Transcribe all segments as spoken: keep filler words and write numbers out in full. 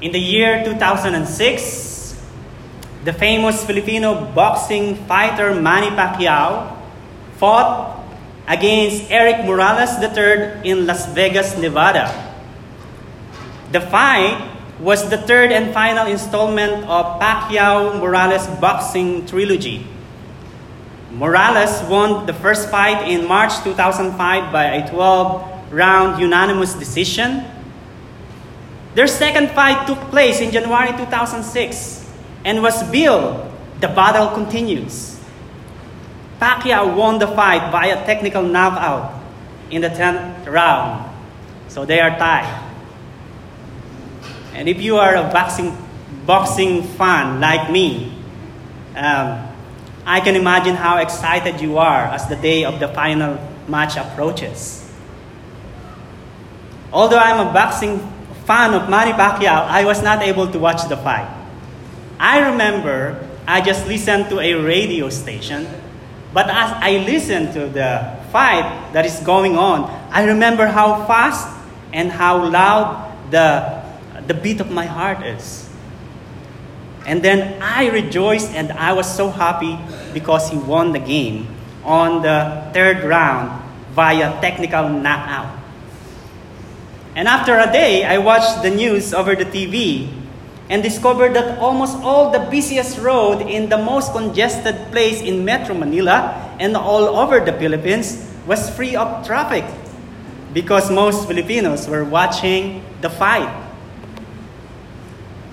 In the year two thousand six, the famous Filipino boxing fighter Manny Pacquiao fought against Erik Morales the third in Las Vegas, Nevada. The fight was the third and final installment of Pacquiao-Morales boxing trilogy. Morales won the first fight in March two thousand five by a twelve round unanimous decision. Their second fight took place in January two thousand six and was billed, "The Battle Continues." Pacquiao won the fight via technical knockout in the tenth round. So they are tied. And if you are a boxing, boxing fan like me, um, I can imagine how excited you are as the day of the final match approaches. Although I'm a boxing fan of Manny Pacquiao, I was not able to watch the fight. I remember I just listened to a radio station, but as I listened to the fight that is going on, I remember how fast and how loud the the beat of my heart is. And then I rejoiced and I was so happy because he won the game on the third round via technical knockout. And after a day, I watched the news over the T V and discovered that almost all the busiest road in the most congested place in Metro Manila and all over the Philippines was free of traffic because most Filipinos were watching the fight.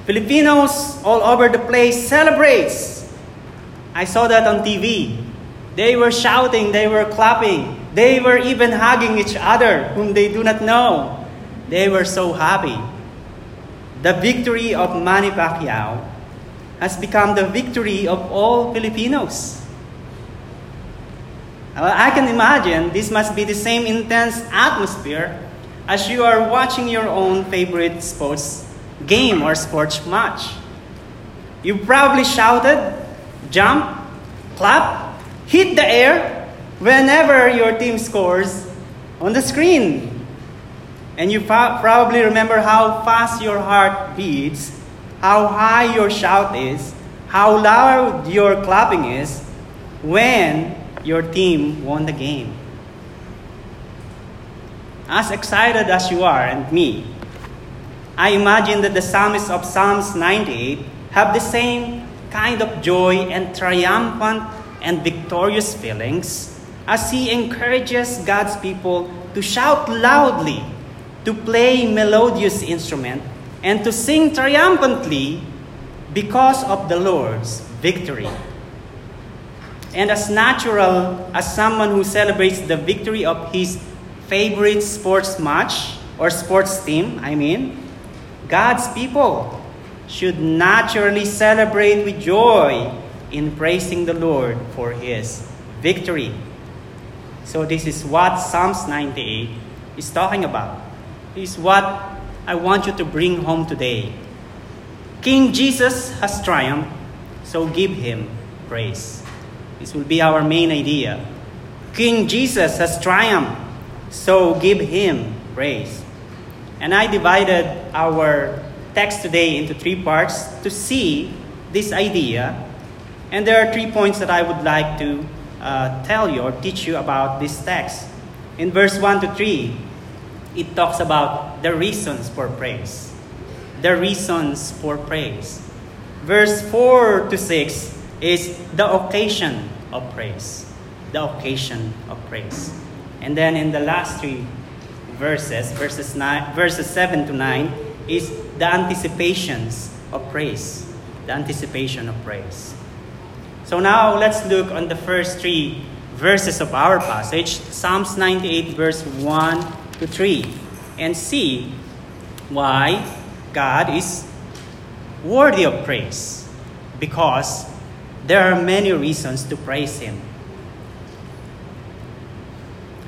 Filipinos all over the place celebrates. I saw that on T V. They were shouting, they were clapping, they were even hugging each other whom they do not know. They were so happy. The victory of Manny Pacquiao has become the victory of all Filipinos. I can imagine this must be the same intense atmosphere as you are watching your own favorite sports game or sports match. You probably shouted, jump, clap, hit the air whenever your team scores on the screen. And you pro- probably remember how fast your heart beats, how high your shout is, how loud your clapping is when your team won the game. As excited as you are and me, I imagine that the psalmists of Psalms ninety-eight have the same kind of joy and triumphant and victorious feelings as he encourages God's people to shout loudly, to play melodious instruments, and to sing triumphantly because of the Lord's victory. And as natural as someone who celebrates the victory of his favorite sports match or sports team, I mean, God's people should naturally celebrate with joy in praising the Lord for his victory. So this is what Psalms ninety-eight is talking about. This is what I want you to bring home today. King Jesus has triumphed, so give him praise. This will be our main idea. King Jesus has triumphed, so give him praise. And I divided our text today into three parts to see this idea. And there are three points that I would like to uh, tell you or teach you about this text. In verse one to three, it talks about the reasons for praise. The reasons for praise. Verse four to six is the occasion of praise. The occasion of praise. And then in the last three Verses, verses, nine, verses seven to nine is the anticipations of praise. The anticipation of praise. So now let's look on the first three verses of our passage, Psalms ninety-eight verse one to three, and see why God is worthy of praise, because there are many reasons to praise him.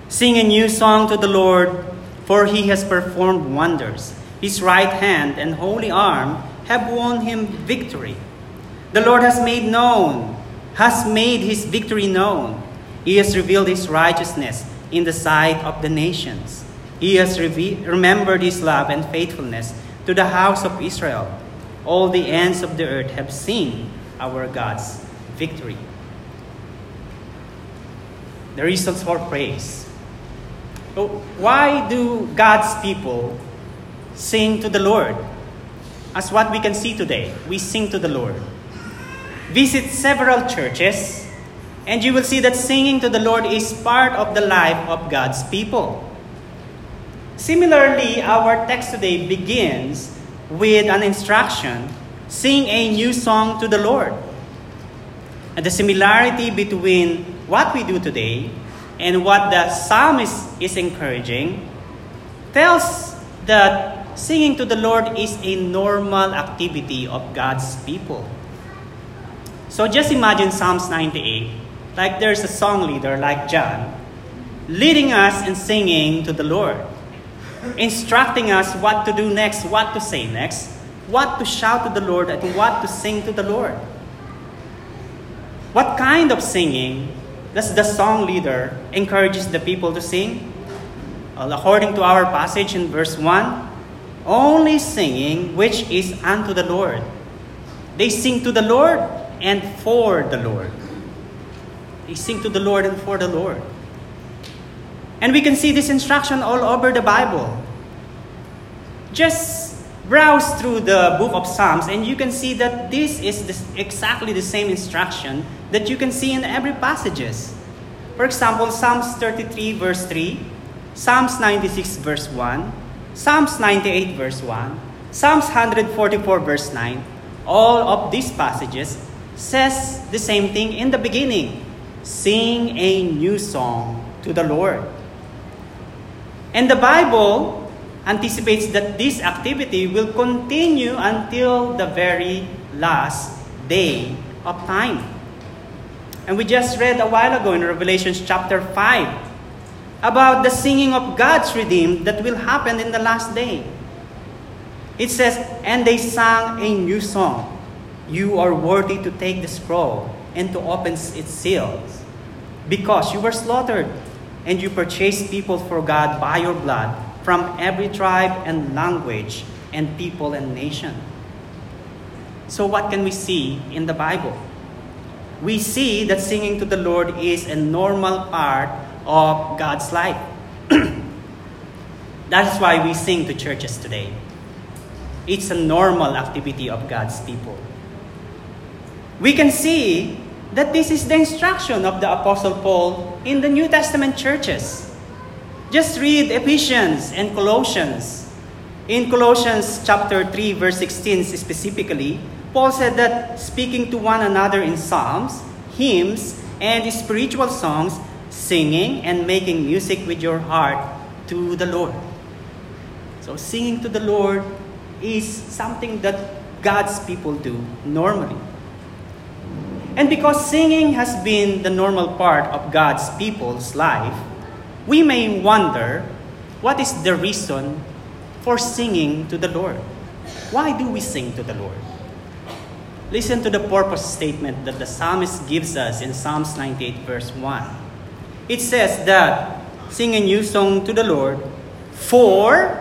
Sing a new song to the Lord, for he has performed wonders. His right hand and holy arm have won him victory. The Lord has made known, has made his victory known. He has revealed his righteousness in the sight of the nations. He has re- remembered his love and faithfulness. to the house of Israel. All the ends of the earth have seen our God's victory. The reasons for praise. So why do God's people sing to the Lord? As what we can see today, we sing to the Lord. Visit several churches, and you will see that singing to the Lord is part of the life of God's people. Similarly, our text today begins with an instruction, sing a new song to the Lord. And the similarity between what we do today and what the psalmist is encouraging tells that singing to the Lord is a normal activity of God's people. So just imagine Psalms ninety-eight, like there's a song leader like John, leading us in singing to the Lord, instructing us what to do next, what to say next, what to shout to the Lord, and what to sing to the Lord. What kind of singing does the song leader encourages the people to sing? Well, according to our passage in verse one, only singing which is unto the Lord. They sing to the Lord and for the Lord. They sing to the Lord and for the Lord. And we can see this instruction all over the Bible. Just browse through the book of Psalms and you can see that this is this, exactly the same instruction that you can see in every passages. For example, Psalms thirty-three verse three, Psalms ninety-six verse one, Psalms ninety-eight verse one, Psalms one forty-four verse nine. All of these passages says the same thing in the beginning. Sing a new song to the Lord. And the Bible anticipates that this activity will continue until the very last day of time. And we just read a while ago in Revelation chapter five about the singing of God's redeemed that will happen in the last day. It says, and they sang a new song. You are worthy to take the scroll and to open its seals, because you were slaughtered, and you purchased people for God by your blood from every tribe and language and people and nation. So what can we see in the Bible? We see that singing to the Lord is a normal part of God's life. That's why we sing to churches today. It's a normal activity of God's people. We can see that this is the instruction of the Apostle Paul in the New Testament churches. Just read Ephesians and Colossians. In Colossians chapter three, verse sixteen specifically, Paul said that speaking to one another in psalms, hymns, and spiritual songs, singing and making music with your heart to the Lord. So singing to the Lord is something that God's people do normally. And because singing has been the normal part of God's people's life, we may wonder, what is the reason for singing to the Lord? Why do we sing to the Lord? Listen to the purpose statement that the psalmist gives us in Psalms ninety-eight verse one. It says that, sing a new song to the Lord, for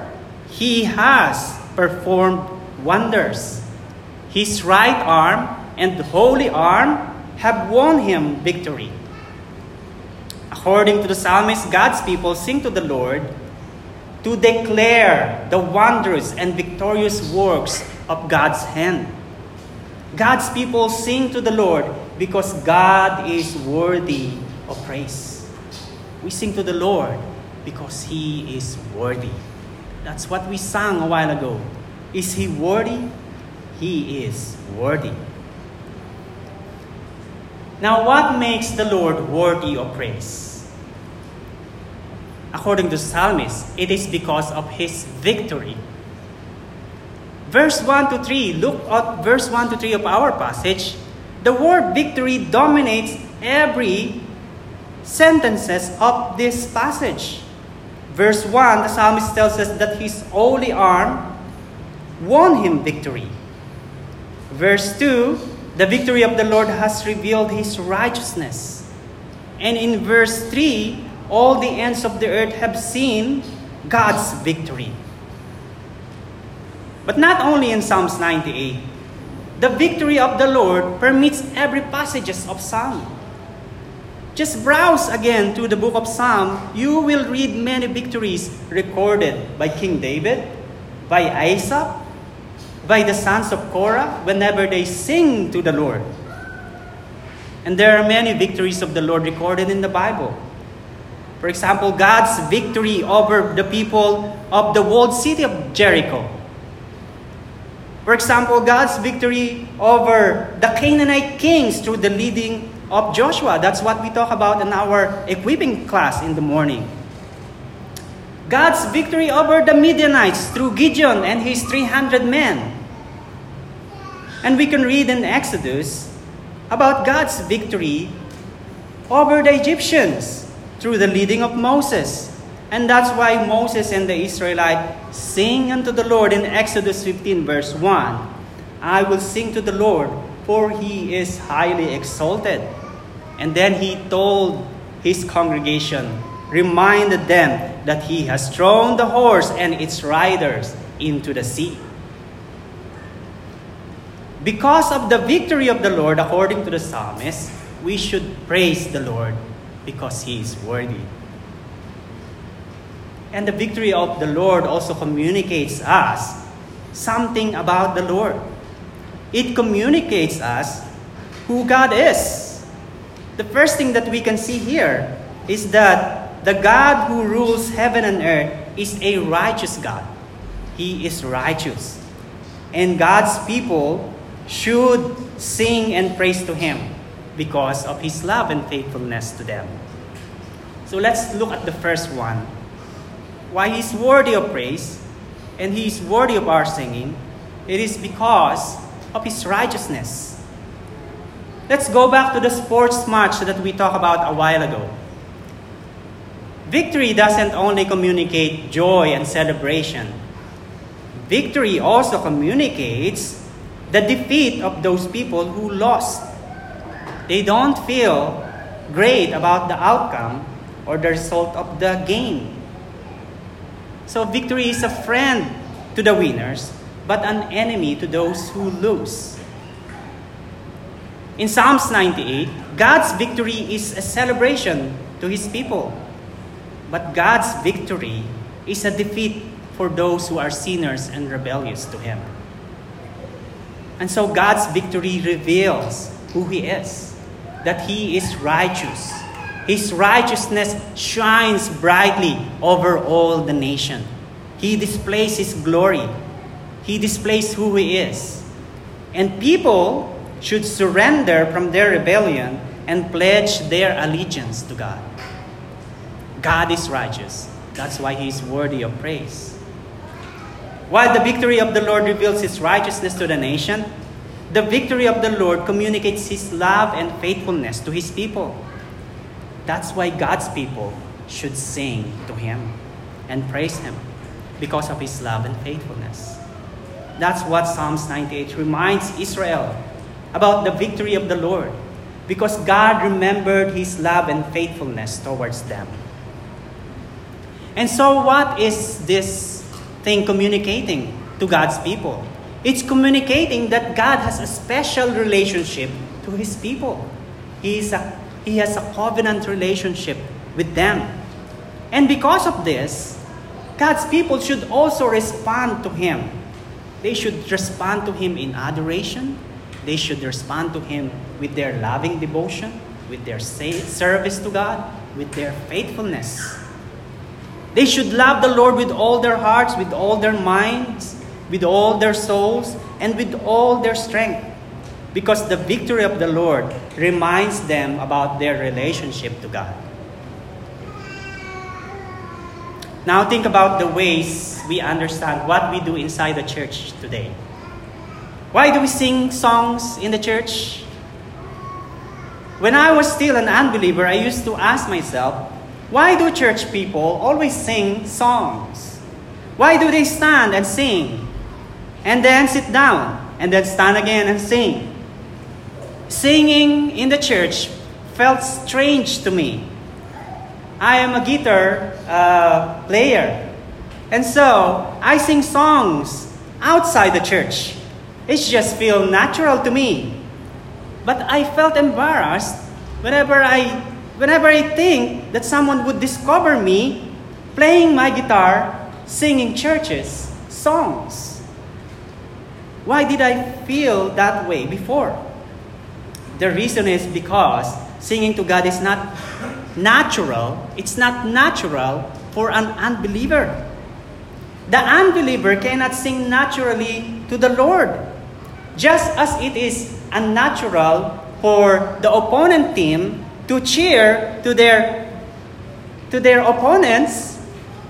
He has performed wonders. His right arm and the holy arm have won him victory. According to the psalmist, God's people sing to the Lord to declare the wondrous and victorious works of God's hand. God's people sing to the Lord because God is worthy of praise. We sing to the Lord because He is worthy. That's what we sang a while ago. Is He worthy? He is worthy. Now, what makes the Lord worthy of praise? According to the psalmist, it is because of His victory. Verse one to three, look at verse one to three of our passage. The word victory dominates every sentences of this passage. Verse one, the psalmist tells us that His holy arm won Him victory. Verse two, the victory of the Lord has revealed His righteousness. And in verse three, all the ends of the earth have seen God's victory. But not only in Psalms ninety-eight, the victory of the Lord permeates every passages of Psalm. Just browse again through the book of Psalm. You will read many victories recorded by King David, by Isaac, by the sons of Korah, whenever they sing to the Lord. And there are many victories of the Lord recorded in the Bible. For example, God's victory over the people of the walled city of Jericho. For example, God's victory over the Canaanite kings through the leading of Joshua. That's what we talk about in our equipping class in the morning. God's victory over the Midianites through Gideon and his three hundred men. And we can read in Exodus about God's victory over the Egyptians through the leading of Moses. And that's why Moses and the Israelites sing unto the Lord in Exodus fifteen verse one. I will sing to the Lord, for he is highly exalted. And then he told his congregation, reminded them that he has thrown the horse and its riders into the sea. Because of the victory of the Lord, according to the psalmist, we should praise the Lord because he is worthy. And the victory of the Lord also communicates us something about the Lord. It communicates us who God is. The first thing that we can see here is that the God who rules heaven and earth is a righteous God. He is righteous. And God's people should sing and praise to him because of his love and faithfulness to them. So let's look at the first one. Why he is worthy of praise and he is worthy of our singing, it is because of his righteousness. Let's go back to the sports match that we talked about a while ago. Victory doesn't only communicate joy and celebration. Victory also communicates the defeat of those people who lost. They don't feel great about the outcome or the result of the game. So victory is a friend to the winners, but an enemy to those who lose. In Psalms ninety-eight, God's victory is a celebration to his people. But God's victory is a defeat for those who are sinners and rebellious to him. And so God's victory reveals who he is, that he is righteous. His righteousness shines brightly over all the nation. He displays his glory. He displays who he is. And people should surrender from their rebellion and pledge their allegiance to God. God is righteous. That's why he is worthy of praise. While the victory of the Lord reveals his righteousness to the nation, the victory of the Lord communicates his love and faithfulness to his people. That's why God's people should sing to him and praise him because of his love and faithfulness. That's what Psalms ninety-eight reminds Israel about the victory of the Lord, because God remembered his love and faithfulness towards them. And so what is this thing communicating to God's people? It's communicating that God has a special relationship to his people. He is a He has a covenant relationship with them. And because of this, God's people should also respond to him. They should respond to him in adoration. They should respond to him with their loving devotion, with their service to God, with their faithfulness. They should love the Lord with all their hearts, with all their minds, with all their souls, and with all their strength. Because the victory of the Lord reminds them about their relationship to God. Now think about the ways we understand what we do inside the church today. Why do we sing songs in the church? When I was still an unbeliever, I used to ask myself, why do church people always sing songs? Why do they stand and sing and then sit down? And then stand again and sing. Singing in the church felt strange to me. I am a guitar uh, player. And so I sing songs outside the church. It just feels natural to me. But I felt embarrassed whenever I whenever I think that someone would discover me playing my guitar, singing churches, songs. Why did I feel that way before? The reason is because singing to God is not natural. It's not natural for an unbeliever. The unbeliever cannot sing naturally to the Lord, just as it is unnatural for the opponent team to cheer to their to their opponents.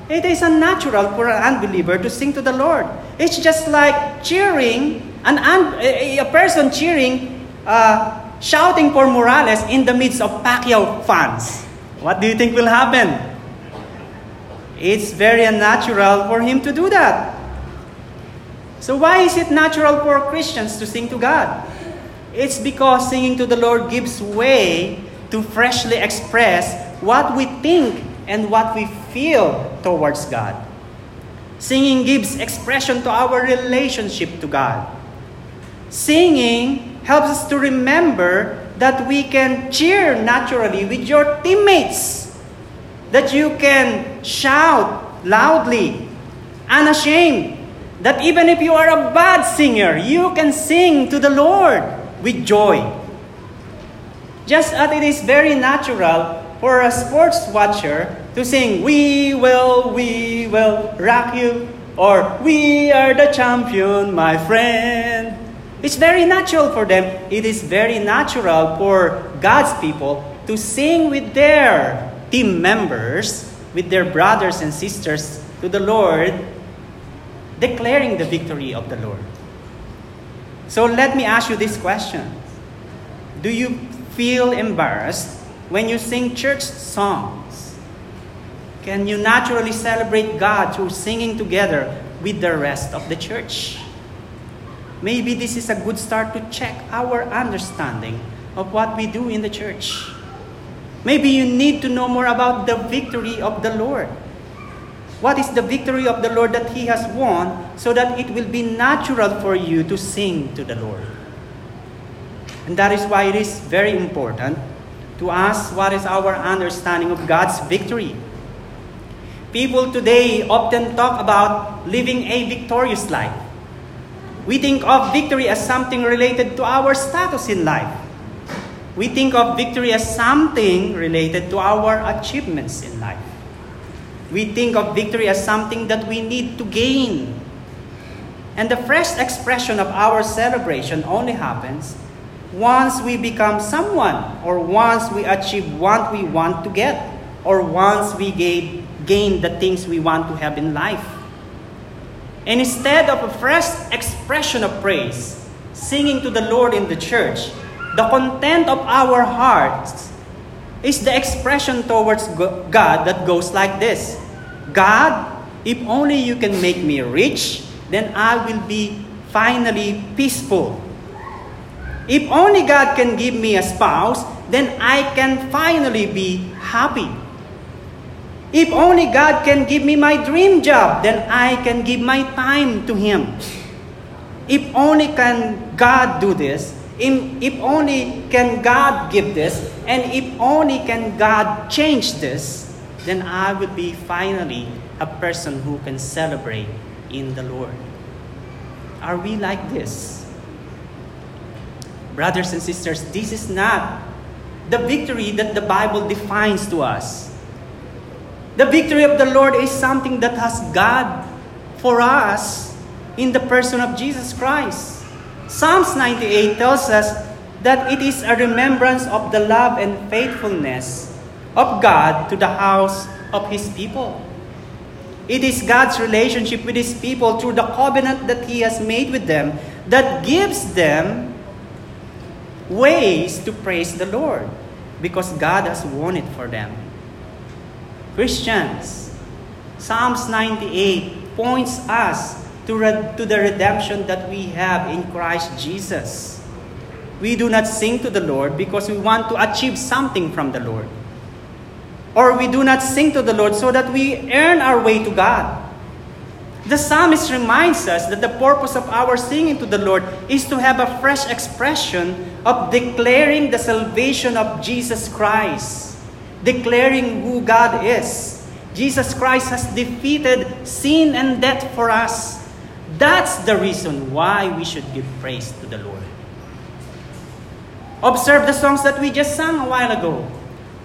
It is unnatural for an unbeliever to sing to the Lord. It's just like cheering an un, a person cheering, uh, shouting for Morales in the midst of Pacquiao fans. What do you think will happen? It's very unnatural for him to do that. So why is it natural for Christians to sing to God? It's because singing to the Lord gives way to freshly express what we think and what we feel towards God. Singing gives expression to our relationship to God. Singing helps us to remember that we can cheer naturally with your teammates, that you can shout loudly, unashamed, that even if you are a bad singer, you can sing to the Lord with joy. Just as it is very natural for a sports watcher to sing, "We will, we will rock you," or "We are the champion, my friend." It's very natural for them. It is very natural for God's people to sing with their team members, with their brothers and sisters to the Lord, declaring the victory of the Lord. So let me ask you this question. Do you feel embarrassed when you sing church songs? Can you naturally celebrate God through singing together with the rest of the church? Maybe this is a good start to check our understanding of what we do in the church. Maybe you need to know more about the victory of the Lord. What is the victory of the Lord that He has won, so that it will be natural for you to sing to the Lord? And that is why it is very important to ask, what is our understanding of God's victory? People today often talk about living a victorious life. We think of victory as something related to our status in life. We think of victory as something related to our achievements in life. We think of victory as something that we need to gain. And the fresh expression of our celebration only happens once we become someone, or once we achieve what we want to get, or once we gain, gain the things we want to have in life. And instead of a fresh expression of praise, singing to the Lord in the church, the content of our hearts is the expression towards God that goes like this: "God, if only you can make me rich, then I will be finally peaceful. If only God can give me a spouse, then I can finally be happy. If only God can give me my dream job, then I can give my time to Him. If only can God do this, if only can God give this, and if only can God change this, then I will be finally a person who can celebrate in the Lord." Are we like this? Brothers and sisters, this is not the victory that the Bible defines to us. The victory of the Lord is something that has God for us in the person of Jesus Christ. Psalms ninety-eight tells us that it is a remembrance of the love and faithfulness of God to the house of His people. It is God's relationship with His people through the covenant that He has made with them that gives them ways to praise the Lord, because God has won it for them. Christians, Psalms ninety-eight points us to, re- to the redemption that we have in Christ Jesus. We do not sing to the Lord because we want to achieve something from the Lord. Or we do not sing to the Lord so that we earn our way to God. The psalmist reminds us that the purpose of our singing to the Lord is to have a fresh expression of declaring the salvation of Jesus Christ, declaring who God is. Jesus Christ has defeated sin and death for us. That's the reason why we should give praise to the Lord. Observe the songs that we just sang a while ago.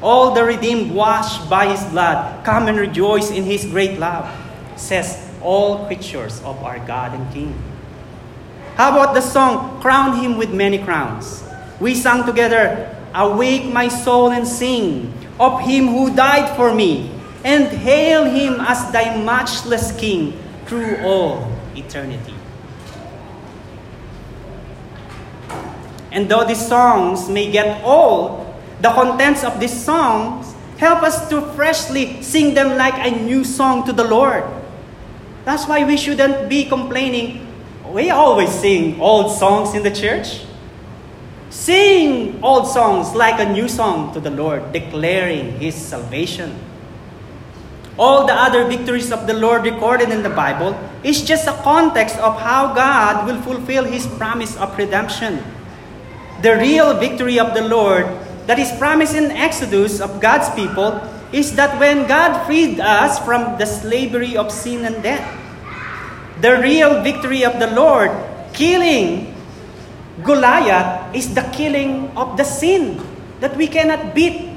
All the redeemed washed by His blood, come and rejoice in His great love, says all creatures of our God and King. How about the song, Crown Him with Many Crowns? We sang together, Awake my soul and sing of Him who died for me, and hail Him as thy matchless King through all eternity. And though these songs may get old, the contents of these songs help us to freshly sing them like a new song to the Lord. That's why we shouldn't be complaining. We always sing old songs in the church. Sing old songs like a new song to the Lord, declaring His salvation. All the other victories of the Lord recorded in the Bible is just a context of how God will fulfill His promise of redemption. The real victory of the Lord that is promised in Exodus of God's people is that when God freed us from the slavery of sin and death. The real victory of the Lord, killing Goliath, is the killing of the sin that we cannot beat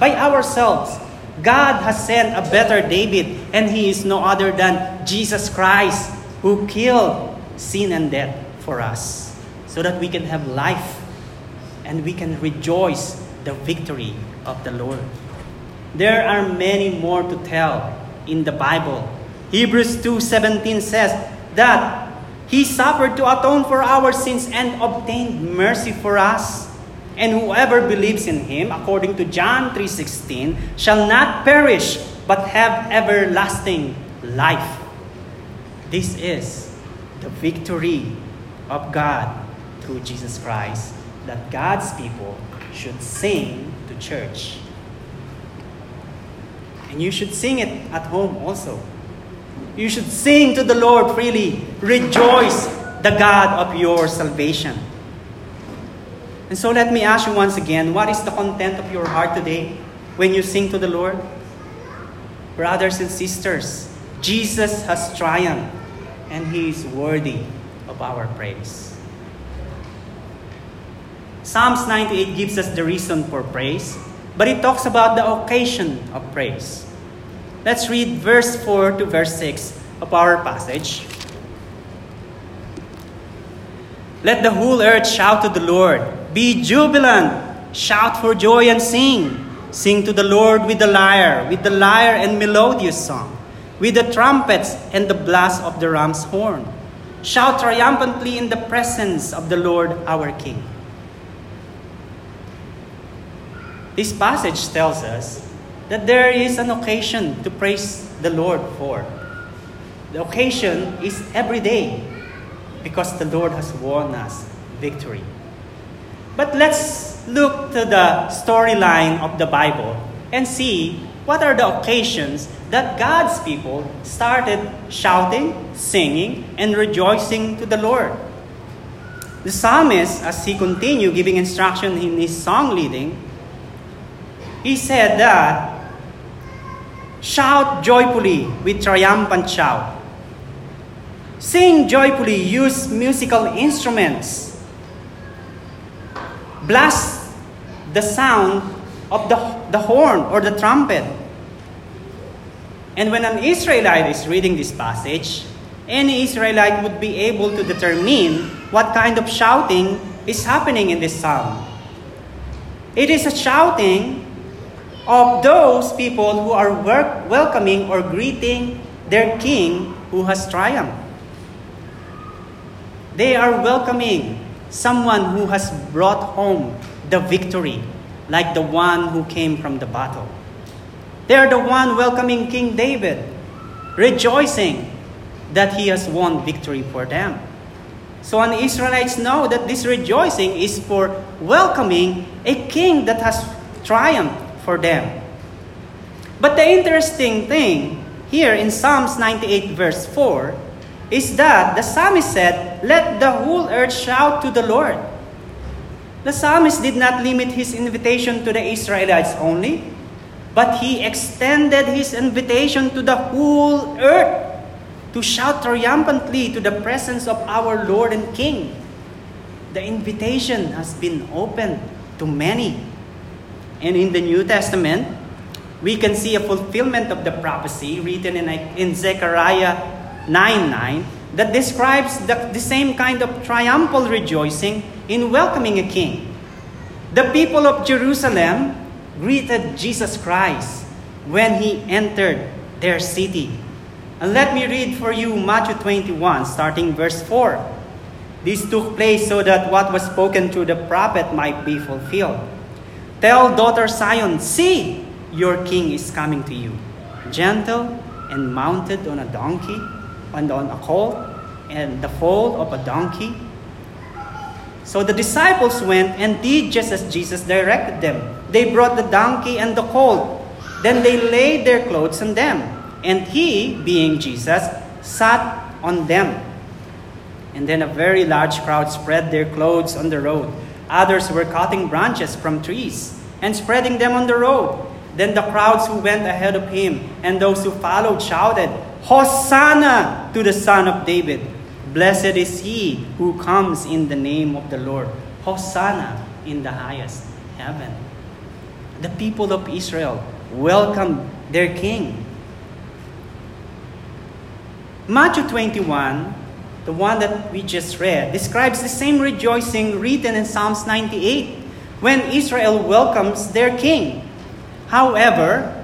by ourselves. God has sent a better David, and he is no other than Jesus Christ, who killed sin and death for us so that we can have life and we can rejoice the victory of the Lord. There are many more to tell in the Bible. Hebrews two seventeen says that He suffered to atone for our sins and obtained mercy for us. And whoever believes in Him, according to John three sixteen, shall not perish but have everlasting life. This is the victory of God through Jesus Christ that God's people should sing to church. And you should sing it at home also. You should sing to the Lord freely. Rejoice the God of your salvation. And so let me ask you once again, what is the content of your heart today when you sing to the Lord? Brothers and sisters, Jesus has triumphed, and He is worthy of our praise. Psalms ninety-eight gives us the reason for praise, but it talks about the occasion of praise. Let's read verse four to verse six of our passage. Let the whole earth shout to the Lord. Be jubilant, shout for joy and sing. Sing to the Lord with the lyre, with the lyre and melodious song, with the trumpets and the blast of the ram's horn. Shout triumphantly in the presence of the Lord our King. This passage tells us that there is an occasion to praise the Lord for. The occasion is every day because the Lord has won us victory. But let's look to the storyline of the Bible and see what are the occasions that God's people started shouting, singing, and rejoicing to the Lord. The psalmist, as he continued giving instruction in his song leading, he said that, shout joyfully with triumphant shout. Sing joyfully, use musical instruments. Blast the sound of the, the horn or the trumpet. And when an Israelite is reading this passage, any Israelite would be able to determine what kind of shouting is happening in this psalm. It is a shouting of those people who are work, welcoming or greeting their king who has triumphed. They are welcoming someone who has brought home the victory, like the one who came from the battle. They are the one welcoming King David, rejoicing that he has won victory for them. So an Israelites know that this rejoicing is for welcoming a king that has triumphed for them. But the interesting thing here in Psalms ninety-eight verse four is that the psalmist said, "Let the whole earth shout to the Lord." The psalmist did not limit his invitation to the Israelites only, but he extended his invitation to the whole earth to shout triumphantly to the presence of our Lord and King. The invitation has been opened to many. And in the New Testament, we can see a fulfillment of the prophecy written in, in Zechariah nine nine that describes the, the same kind of triumphal rejoicing in welcoming a king. The people of Jerusalem greeted Jesus Christ when he entered their city. And let me read for you Matthew twenty-one, starting verse four. This took place so that what was spoken through the prophet might be fulfilled. "Tell daughter Zion, see, your king is coming to you, gentle and mounted on a donkey, and on a colt, and the foal of a donkey." So the disciples went and did just as Jesus directed them. They brought the donkey and the colt. Then they laid their clothes on them, and he, being Jesus, sat on them. And then a very large crowd spread their clothes on the road. Others were cutting branches from trees and spreading them on the road. Then the crowds who went ahead of him and those who followed shouted, "Hosanna to the Son of David! Blessed is he who comes in the name of the Lord. Hosanna in the highest heaven." The people of Israel welcomed their king. Matthew twenty-one, the one that we just read, describes the same rejoicing written in Psalms ninety-eight when Israel welcomes their king. However,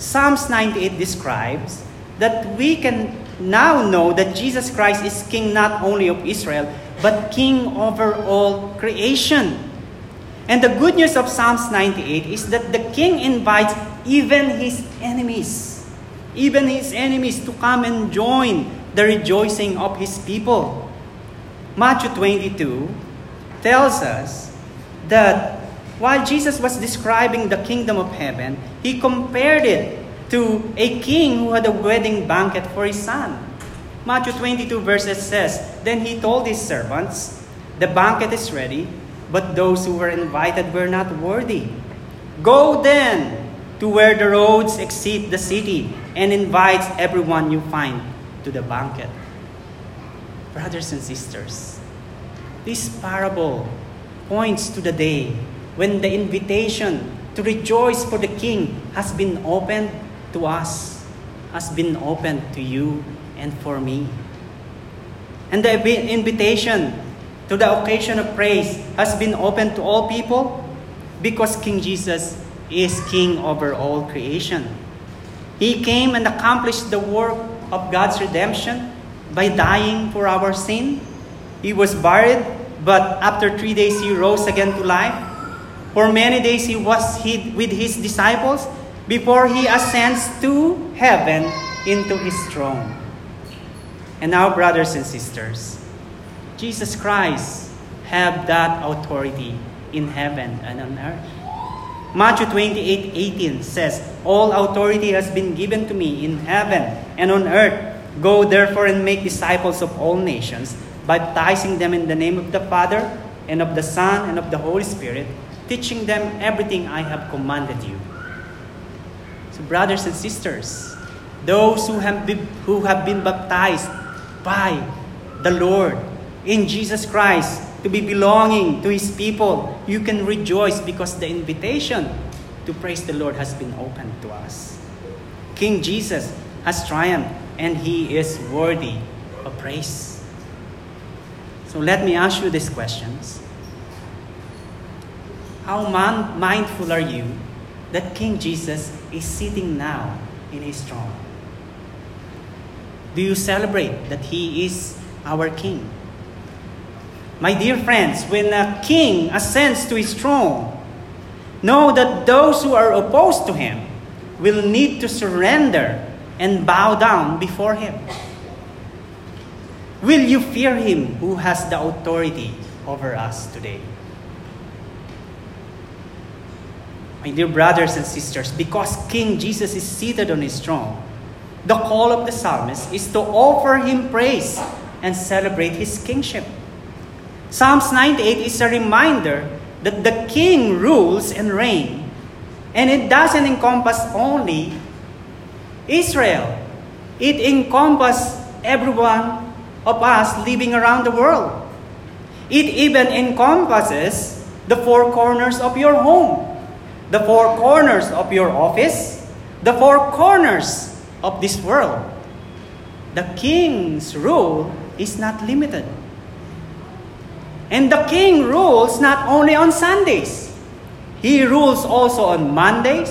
Psalms ninety-eight describes that we can now know that Jesus Christ is king not only of Israel, but king over all creation. And the good news of Psalms ninety-eight is that the king invites even his enemies, even his enemies to come and join the rejoicing of his people. Matthew twenty-two tells us that while Jesus was describing the kingdom of heaven, he compared it to a king who had a wedding banquet for his son. Matthew twenty-two verses says, "Then he told his servants, 'The banquet is ready, but those who were invited were not worthy. Go then to where the roads exceed the city, and invite everyone you find to the banquet.'" Brothers and sisters, this parable points to the day when the invitation to rejoice for the King has been opened to us, has been opened to you and for me. And the invitation to the occasion of praise has been opened to all people because King Jesus is King over all creation. He came and accomplished the work of God's redemption by dying for our sin. He was buried, but after three days he rose again to life. For many days he was hid with his disciples before he ascends to heaven into his throne. And now, brothers and sisters, Jesus Christ have that authority in heaven and on earth. Matthew twenty-eight eighteen says, "All authority has been given to me in heaven and on earth. Go therefore and make disciples of all nations, baptizing them in the name of the Father and of the Son and of the Holy Spirit, teaching them everything I have commanded you." So, brothers and sisters, those who have been, who have been baptized by the Lord in Jesus Christ to be belonging to His people, you can rejoice because the invitation to praise the Lord has been opened to us. King Jesus has triumphed, and He is worthy of praise. So let me ask you these questions. How man- mindful are you that King Jesus is sitting now in His throne? Do you celebrate that He is our King? My dear friends, when a king ascends to his throne, know that those who are opposed to him will need to surrender and bow down before him. Will you fear him who has the authority over us today? My dear brothers and sisters, because King Jesus is seated on his throne, The call of the psalmist is to offer Him praise and celebrate His kingship. Psalms ninety-eight is a reminder that the king rules and reigns, and it doesn't encompass only Israel. It encompasses everyone of us living around the world. It even encompasses the four corners of your home, the four corners of your office, the four corners of this world. The king's rule is not limited. And the king rules not only on Sundays. He rules also on Mondays.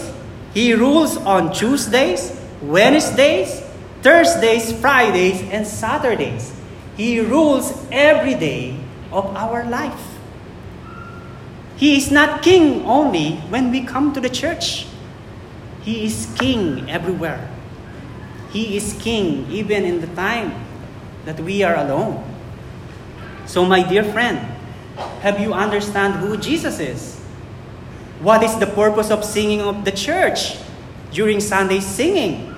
He rules on Tuesdays, Wednesdays, Thursdays, Fridays, and Saturdays. He rules every day of our life. He is not king only when we come to the church. He is king everywhere. He is king even in the time that we are alone. So my dear friend, have you understand who Jesus is? What is the purpose of singing of the church during Sunday singing?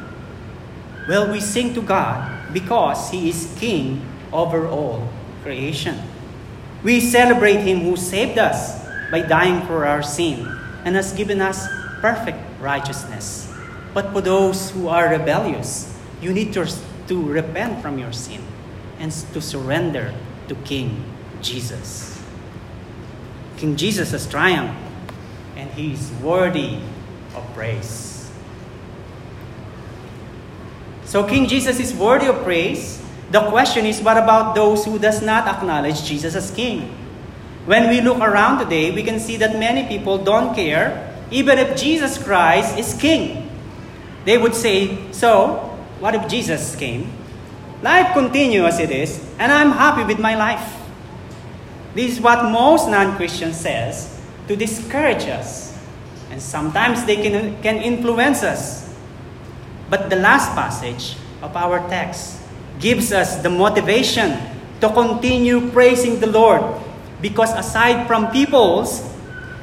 Well, we sing to God because He is king over all creation. We celebrate Him who saved us by dying for our sin and has given us perfect righteousness. But for those who are rebellious, you need to, to repent from your sin and to surrender to King Jesus. King Jesus has triumphed, and He is worthy of praise. So King Jesus is worthy of praise. The question is, what about those who does not acknowledge Jesus as King? When we look around today, we can see that many people don't care, even if Jesus Christ is King. They would say, so, what if Jesus came? Life continues as it is, and I'm happy with my life. This is what most non-Christians says to discourage us. And sometimes they can, can influence us. But the last passage of our text gives us the motivation to continue praising the Lord. Because aside from peoples,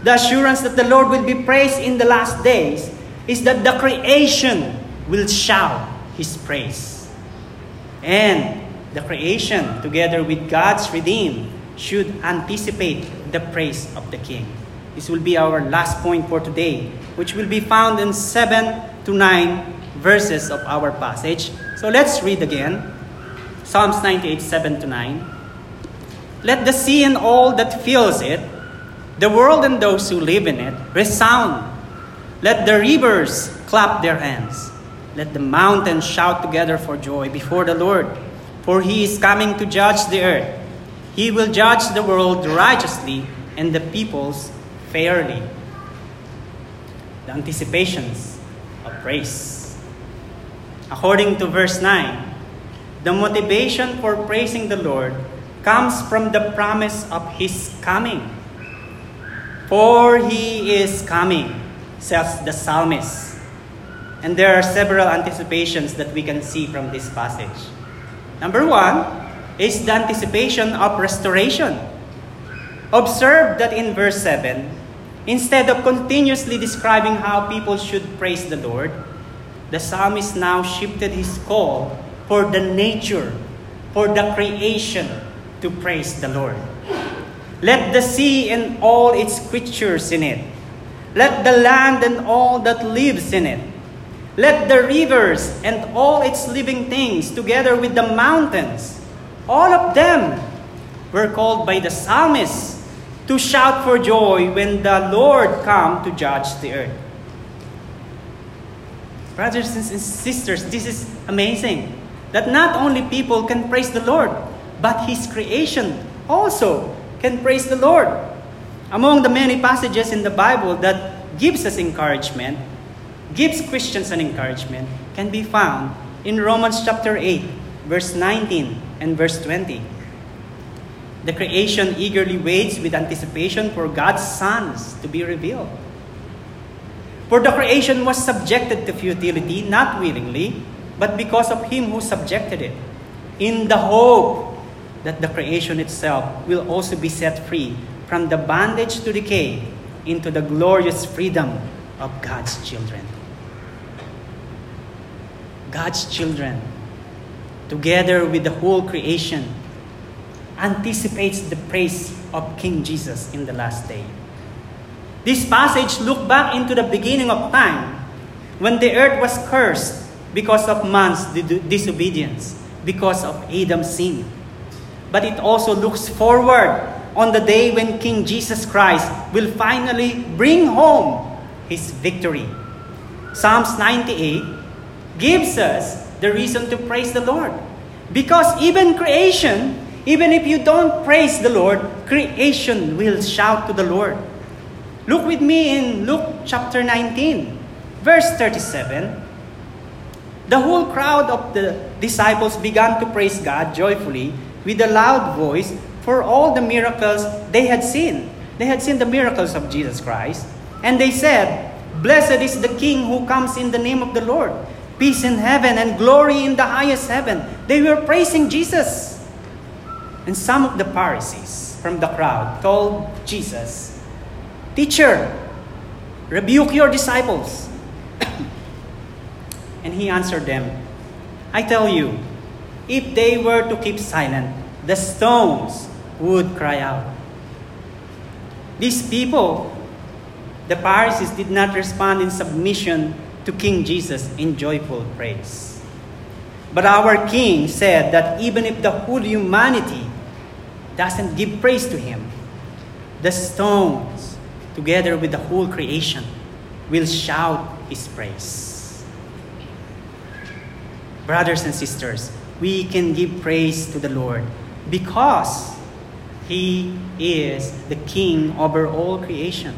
the assurance that the Lord will be praised in the last days is that the creation will shout His praise. And the creation, together with God's redeemed, should anticipate the praise of the King. This will be our last point for today, which will be found in seven to nine verses of our passage. So let's read again. Psalms ninety-eight, seven to nine. Let the sea and all that fills it, the world and those who live in it, resound. Let the rivers clap their hands. Let the mountains shout together for joy before the Lord, for He is coming to judge the earth. He will judge the world righteously and the peoples fairly. The anticipations of praise. According to verse nine, the motivation for praising the Lord comes from the promise of His coming. For He is coming, says the psalmist. And there are several anticipations that we can see from this passage. Number one is the anticipation of restoration. Observe that in verse seven, instead of continuously describing how people should praise the Lord, the psalmist now shifted his call for the nature, for the creation to praise the Lord. Let the sea and all its creatures in it, let the land and all that lives in it, let the rivers and all its living things, together with the mountains, all of them were called by the psalmist to shout for joy when the Lord comes to judge the earth. Brothers and sisters, this is amazing, that not only people can praise the Lord, but His creation also can praise the Lord. Among the many passages in the Bible that gives us encouragement, gives Christians an encouragement, can be found in Romans chapter eight, verse nineteen and verse twenty. The creation eagerly waits with anticipation for God's sons to be revealed. For the creation was subjected to futility, not willingly, but because of Him who subjected it, in the hope that the creation itself will also be set free from the bondage to decay into the glorious freedom of God's children. God's children, together with the whole creation, anticipates the praise of King Jesus in the last day. This passage looks back into the beginning of time, when the earth was cursed because of man's disobedience, because of Adam's sin. But it also looks forward on the day when King Jesus Christ will finally bring home his victory. Psalms ninety-eight gives us the reason to praise the Lord. Because even creation, even if you don't praise the Lord, creation will shout to the Lord. Look with me in Luke chapter nineteen, verse thirty-seven. The whole crowd of the disciples began to praise God joyfully with a loud voice for all the miracles they had seen. They had seen the miracles of Jesus Christ. And they said, "Blessed is the King who comes in the name of the Lord. Peace in heaven and glory in the highest heaven." They were praising Jesus. And some of the Pharisees from the crowd told Jesus, "Teacher, rebuke your disciples." And he answered them, "I tell you, if they were to keep silent, the stones would cry out." These people, the Pharisees, did not respond in submission to King Jesus in joyful praise. But our King said that even if the whole humanity doesn't give praise to him, the stones, together with the whole creation, will shout his praise. Brothers and sisters, we can give praise to the Lord because he is the King over all creation.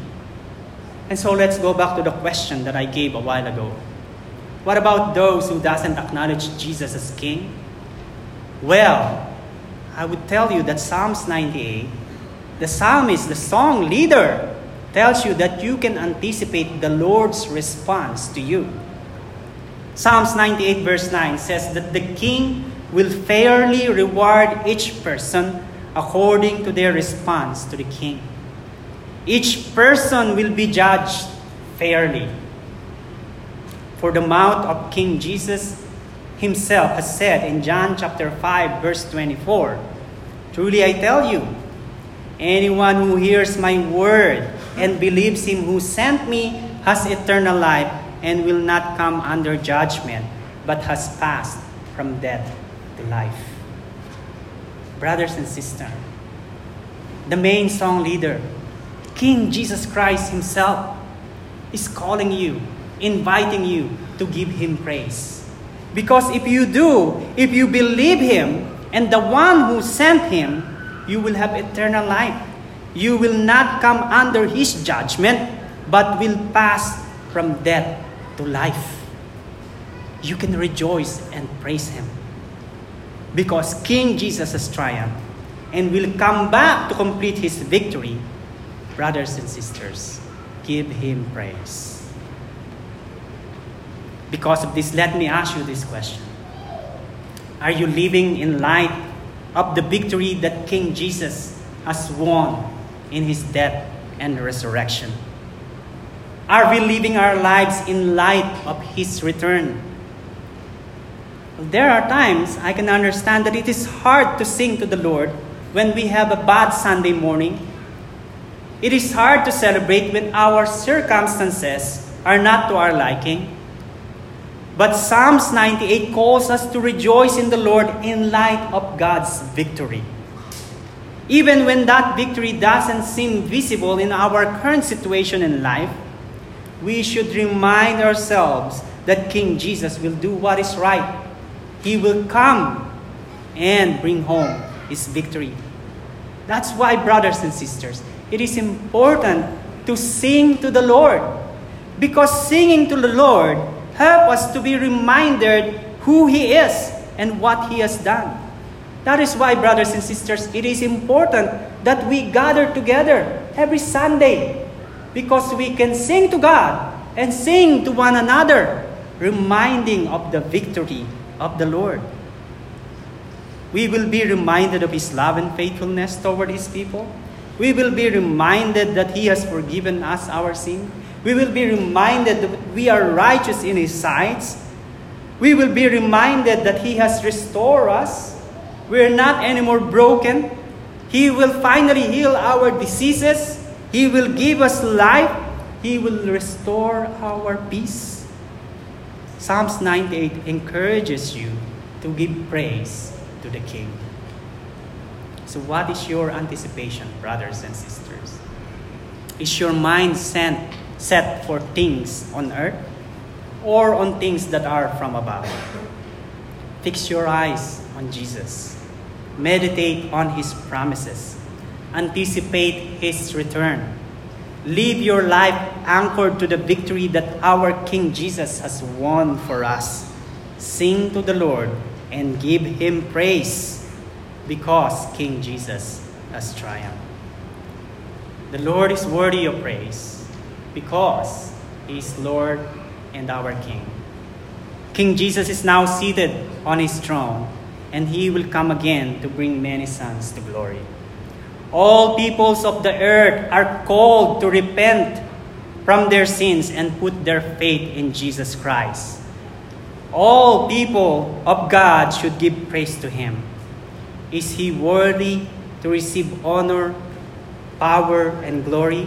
And so let's go back to the question that I gave a while ago. What about those who doesn't acknowledge Jesus as King? Well, I would tell you that Psalms ninety-eight, the psalmist, the song leader, tells you that you can anticipate the Lord's response to you. Psalms ninety-eight verse nine says that the King will fairly reward each person according to their response to the King. Each person will be judged fairly. For the mouth of King Jesus himself has said in John chapter five verse twenty-four, "Truly I tell you, anyone who hears my word and believes him who sent me has eternal life, and will not come under judgment, but has passed from death to life." Brothers and sisters, the main song leader, King Jesus Christ himself, is calling you, inviting you to give him praise. Because if you do, if you believe him and the one who sent him, you will have eternal life. You will not come under his judgment, but will pass from death to life. You can rejoice and praise him because King Jesus has triumphed and will come back to complete his victory. Brothers and sisters, give him praise. Because of this, let me ask you this question. Are you living in light of the victory that King Jesus has won in his death and resurrection? Are we living our lives in light of his return? There are times I can understand that it is hard to sing to the Lord when we have a bad Sunday morning. It is hard to celebrate when our circumstances are not to our liking. But Psalms ninety-eight calls us to rejoice in the Lord in light of God's victory. Even when that victory doesn't seem visible in our current situation in life, we should remind ourselves that King Jesus will do what is right. He will come and bring home his victory. That's why, brothers and sisters, it is important to sing to the Lord, because singing to the Lord helps us to be reminded who he is and what he has done. That is why, brothers and sisters, it is important that we gather together every Sunday, because we can sing to God and sing to one another, reminding of the victory of the Lord. We will be reminded of his love and faithfulness toward his people. We will be reminded that he has forgiven us our sin. We will be reminded that we are righteous in his sight. we will be reminded that He has restored us. We are not anymore broken. He will finally heal our diseases. He will give us life. He will restore our peace. Psalms ninety-eight encourages you to give praise to the King. So what is your anticipation, brothers and sisters? Is your mind set, set for things on earth or on things that are from above? Fix your eyes on Jesus. Meditate on His promises. Anticipate His return. Live your life anchored to the victory that our King Jesus has won for us. Sing to the Lord and give Him praise because King Jesus has triumphed. The Lord is worthy of praise because He is Lord and our King. King Jesus is now seated on His throne, and He will come again to bring many sons to glory. All peoples of the earth are called to repent from their sins and put their faith in Jesus Christ. All people of God should give praise to Him. Is He worthy to receive honor, power, and glory?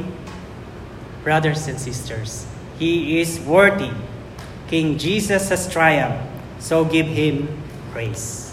Brothers and sisters, He is worthy. King Jesus has triumphed, so give Him praise.